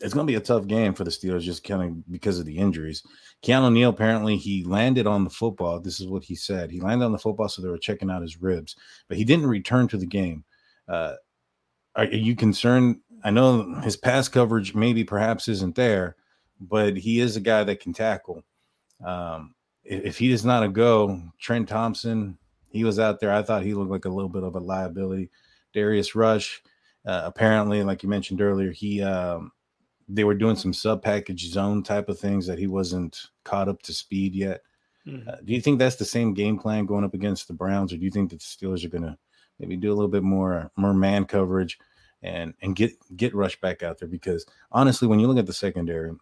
it's going to be a tough game for the Steelers just kind of because of the injuries. Keanu Neal, apparently he landed on the football. This is what he said. He landed on the football, so they were checking out his ribs, but he didn't return to the game. Are you concerned? I know his pass coverage maybe perhaps isn't there, but he is a guy that can tackle. If he does not go, Trent Thompson, he was out there. I thought he looked like a little bit of a liability. Darius Rush, apparently, like you mentioned earlier, they were doing some sub-package zone type of things that he wasn't caught up to speed yet. Do you think that's the same game plan going up against the Browns, or do you think that the Steelers are going to maybe do a little bit more man coverage and get Rush back out there? Because, honestly, when you look at the secondary,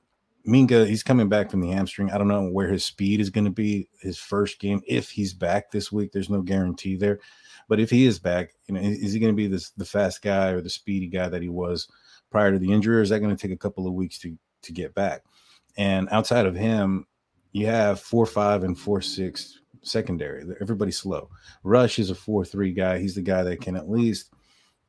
Minkah, he's coming back from the hamstring. I don't know where his speed is going to be his first game. If he's back this week, there's no guarantee there. But if he is back, is he going to be the fast guy or the speedy guy that he was prior to the injury? Or is that going to take a couple of weeks to get back? And outside of him, you have 4.5 and 4.6 secondary. Everybody's slow. Rush is a 4.3 guy. He's the guy that can at least,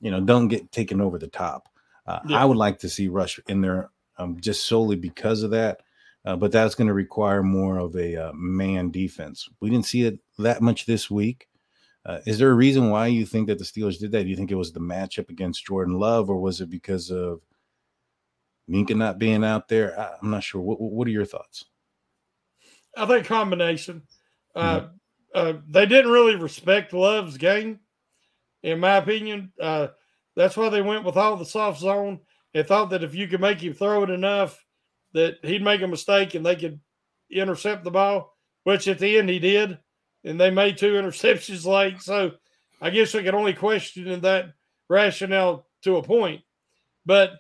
don't get taken over the top. I would like to see Rush in there just solely because of that. But that's going to require more of a man defense. We didn't see it that much this week. Is there a reason why you think that the Steelers did that? Do you think it was the matchup against Jordan Love, or was it because of Minkah not being out there? I'm not sure. What are your thoughts? I think combination. They didn't really respect Love's game, in my opinion. That's why they went with all the soft zone. They thought that if you could make him throw it enough that he'd make a mistake and they could intercept the ball, which at the end he did. And they made 2 interceptions late. So I guess we can only question that rationale to a point. But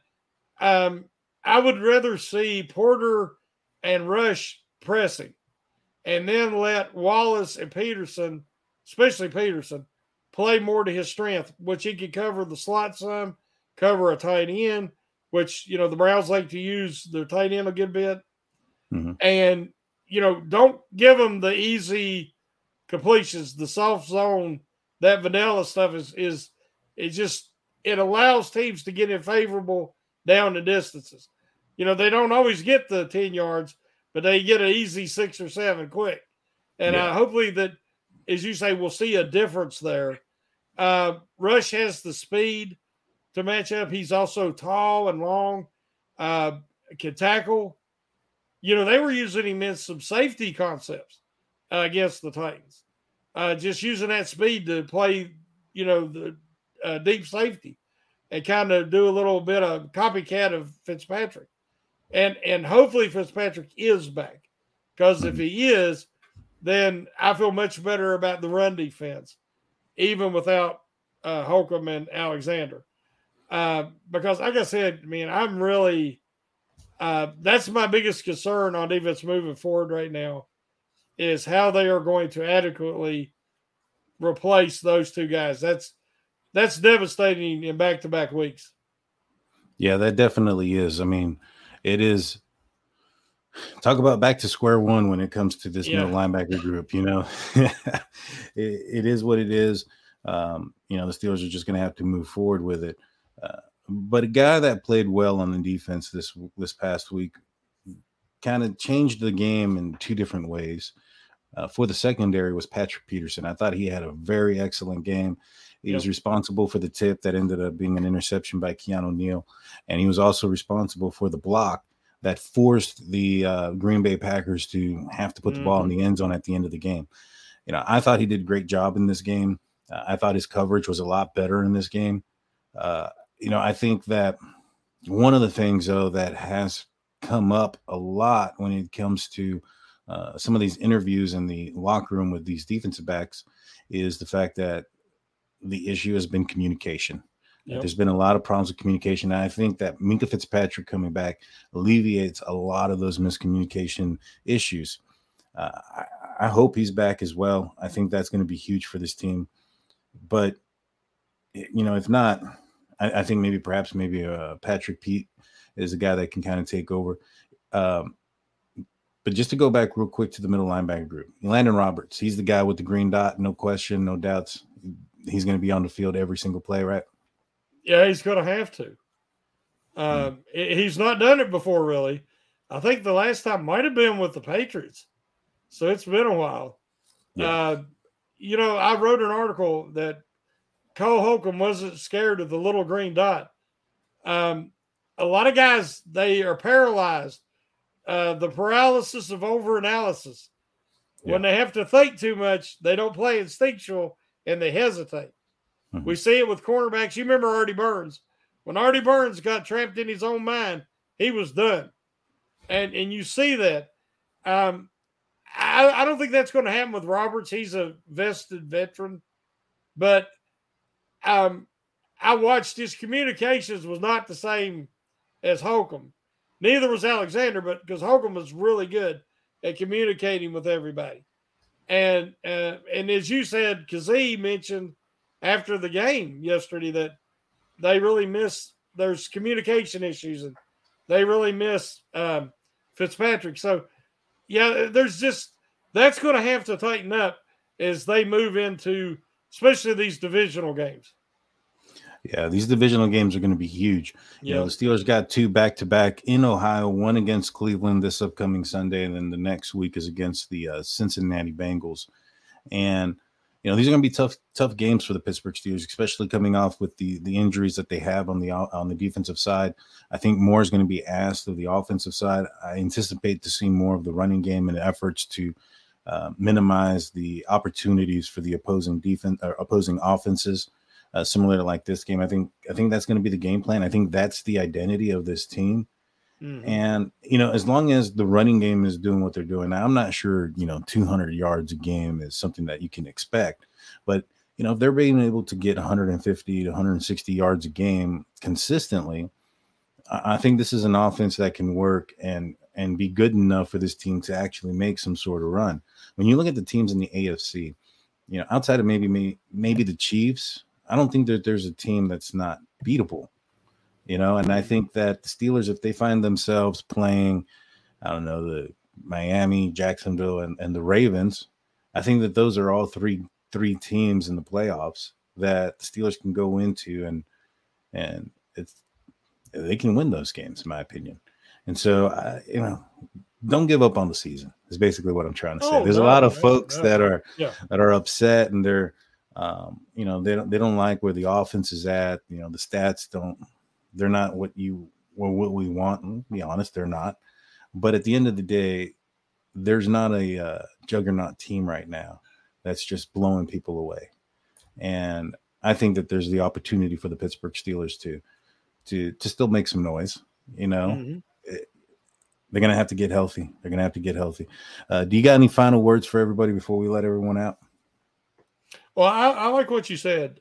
I would rather see Porter and Rush pressing and then let Wallace and Peterson, especially Peterson, play more to his strength, which he could cover the slot some, cover a tight end, which, the Browns like to use their tight end a good bit. And, don't give them the easy – completions, the soft zone, that vanilla stuff is it just it allows teams to get in favorable down the distances. They don't always get the 10 yards, but they get an easy 6 or 7 quick. And hopefully that, as you say, we'll see a difference there. Rush has the speed to match up. He's also tall and long, can tackle. They were using him in some safety concepts against the Titans, just using that speed to play, the deep safety and kind of do a little bit of copycat of Fitzpatrick. And hopefully Fitzpatrick is back, because if he is, then I feel much better about the run defense, even without Holcomb and Alexander. Because like I said, I'm really that's my biggest concern on defense moving forward right now, is how they are going to adequately replace those 2 guys. That's devastating in back-to-back weeks. Yeah, that definitely is. It is – talk about back to square one when it comes to this middle linebacker group, It is what it is. The Steelers are just going to have to move forward with it. But a guy that played well on the defense this past week kind of changed the game in 2 different ways. For the secondary was Patrick Peterson. I thought he had a very excellent game. He was responsible for the tip that ended up being an interception by Keanu Neal, and he was also responsible for the block that forced the Green Bay Packers to have to put the ball in the end zone at the end of the game. I thought he did a great job in this game. I thought his coverage was a lot better in this game. I think that one of the things, though, that has come up a lot when it comes to some of these interviews in the locker room with these defensive backs is the fact that the issue has been communication. Yep. There's been a lot of problems with communication. And I think that Minkah Fitzpatrick coming back alleviates a lot of those miscommunication issues. I hope he's back as well. I think that's going to be huge for this team. But, you know, if not, I think maybe Patrick Pete is a guy that can kind of take over. But just to go back real quick to the middle linebacker group, Landon Roberts, he's the guy with the green dot, no question, no doubts. He's going to be on the field every single play, right? Yeah, he's going to have to. He's not done it before, really. I think the last time might have been with the Patriots. So it's been a while. Yeah. You know, I wrote an article that Cole Holcomb wasn't scared of the little green dot. A lot of guys, they are paralyzed. The paralysis of overanalysis. Yeah. When they have to think too much, they don't play instinctual and they hesitate. Mm-hmm. We see it with cornerbacks. You remember Artie Burns. When Artie Burns got trapped in his own mind, he was done. And you see that. I don't think that's going to happen with Roberts. He's a vested veteran. But I watched his communications was not the same as Holcomb. Neither was Alexander, but because Holcomb was really good at communicating with everybody. And as you said, Kazee mentioned after the game yesterday that they really miss there's communication issues and they really miss Fitzpatrick. So, yeah, there's just that's going to have to tighten up as they move into especially these divisional games. Yeah, these divisional games are going to be huge. You know, the Steelers got 2 back-to-back in Ohio, one against Cleveland this upcoming Sunday, and then the next week is against the Cincinnati Bengals. And, you know, these are going to be tough games for the Pittsburgh Steelers, especially coming off with the injuries that they have on the defensive side. I think more is going to be asked of the offensive side. I anticipate to see more of the running game and efforts to minimize the opportunities for the opposing defense or opposing offenses. Similar to like this game, I think that's going to be the game plan. I think that's the identity of this team. Mm-hmm. And, you know, as long as the running game is doing what they're doing, now, I'm not sure, you know, 200 yards a game is something that you can expect. But, you know, if they're being able to get 150 to 160 yards a game consistently, I think this is an offense that can work and be good enough for this team to actually make some sort of run. When you look at the teams in the AFC, you know, outside of maybe the Chiefs, I don't think that there's a team that's not beatable, you know, and I think that the Steelers, if they find themselves playing, I don't know, the Miami, Jacksonville, and the Ravens, I think that those are all three teams in the playoffs that the Steelers can go into and they can win those games, in my opinion. And so, you know, don't give up on the season is basically what I'm trying to say. There's a lot of folks that are upset and they're, you know, they don't like where the offense is at. You know, the stats they're not what we want. And to be honest, they're not. But at the end of the day, there's not a juggernaut team right now that's just blowing people away. And I think that there's the opportunity for the Pittsburgh Steelers to still make some noise. You know, mm-hmm. They're going to have to get healthy. Do you got any final words for everybody before we let everyone out? Well, I like what you said.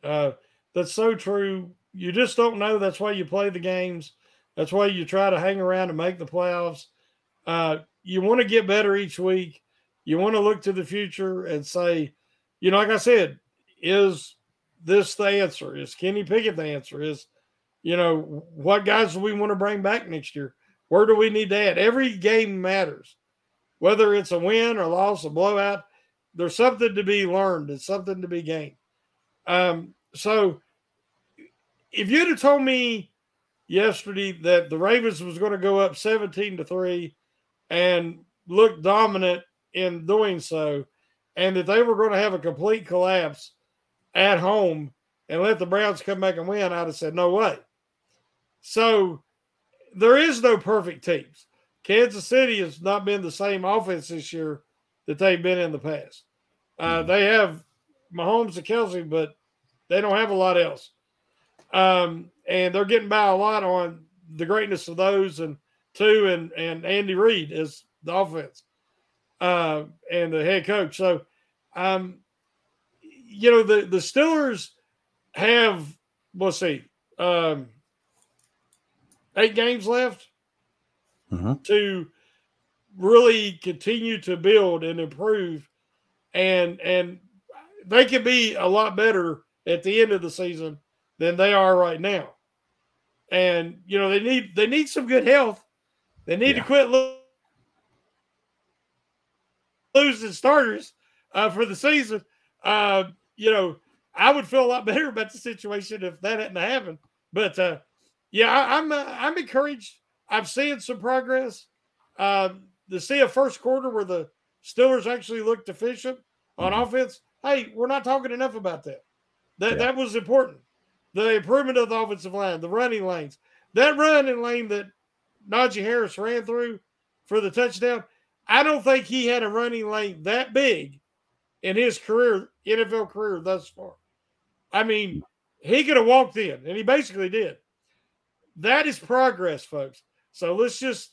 That's so true. You just don't know. That's why you play the games. That's why you try to hang around and make the playoffs. You want to get better each week. You want to look to the future and say, you know, like I said, is this the answer? Is Kenny Pickett the answer? Is, you know, what guys do we want to bring back next year? Where do we need to add? Every game matters, whether it's a win or loss, a blowout. There's something to be learned. It's something to be gained. So if you'd have told me yesterday that the Ravens was going to go up 17-3 and look dominant in doing so, and that they were going to have a complete collapse at home and let the Browns come back and win, I'd have said, no way. So there is no perfect teams. Kansas City has not been the same offense this year that they've been in the past. They have Mahomes and Kelsey, but they don't have a lot else. And they're getting by a lot on the greatness of those and Andy Reid as the offense and the head coach. So, you know, the Steelers have, 8 games left to really continue to build and improve, and they could be a lot better at the end of the season than they are right now. And, you know, they need some good health. They need to quit losing starters for the season. You know, I would feel a lot better about the situation if that hadn't happened. But, I'm encouraged. I've seen some progress. To see a first quarter where the Steelers actually looked efficient on offense, hey, we're not talking enough about that. That was important. The improvement of the offensive line, the running lanes. That running lane that Najee Harris ran through for the touchdown, I don't think he had a running lane that big in his career, NFL career thus far. I mean, he could have walked in, and he basically did. That is progress, folks. So let's just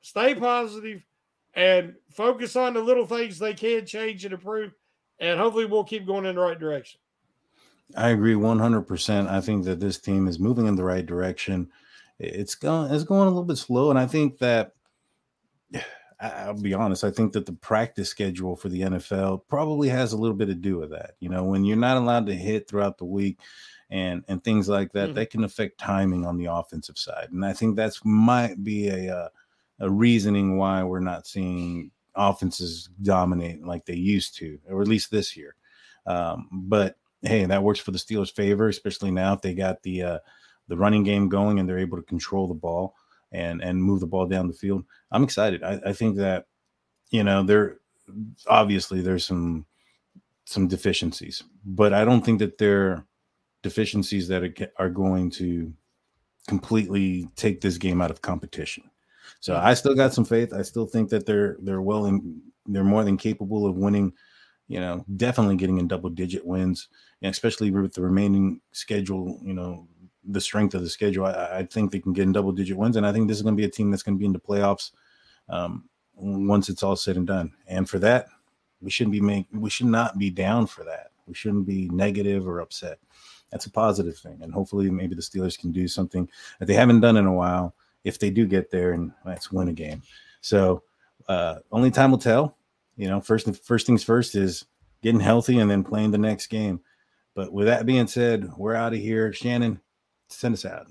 stay positive and focus on the little things they can change and improve, and hopefully we'll keep going in the right direction. I agree 100%. I think that this team is moving in the right direction. It's going a little bit slow, and I think that I'll be honest. I think that the practice schedule for the NFL probably has a little bit to do with that. You know, when you're not allowed to hit throughout the week and things like that, that can affect timing on the offensive side. And I think that's might be a reasoning why we're not seeing offenses dominate like they used to, or at least this year. But hey, that works for the Steelers' favor, especially now if they got the running game going and they're able to control the ball and move the ball down the field. I'm excited. I think that, you know, there's some deficiencies, but I don't think that they're deficiencies that are going to completely take this game out of competition. So I still got some faith. I still think that they're more than capable of winning. You know, definitely getting in double-digit wins, and especially with the remaining schedule, you know, the strength of the schedule, I think they can get in double-digit wins, and I think this is going to be a team that's going to be in the playoffs once it's all said and done. And for that, we should not be down for that. We shouldn't be negative or upset. That's a positive thing, and hopefully maybe the Steelers can do something that they haven't done in a while if they do get there, and let's win a game. So only time will tell. You know, first things first is getting healthy and then playing the next game. But with that being said, we're out of here. Shannon, send us out.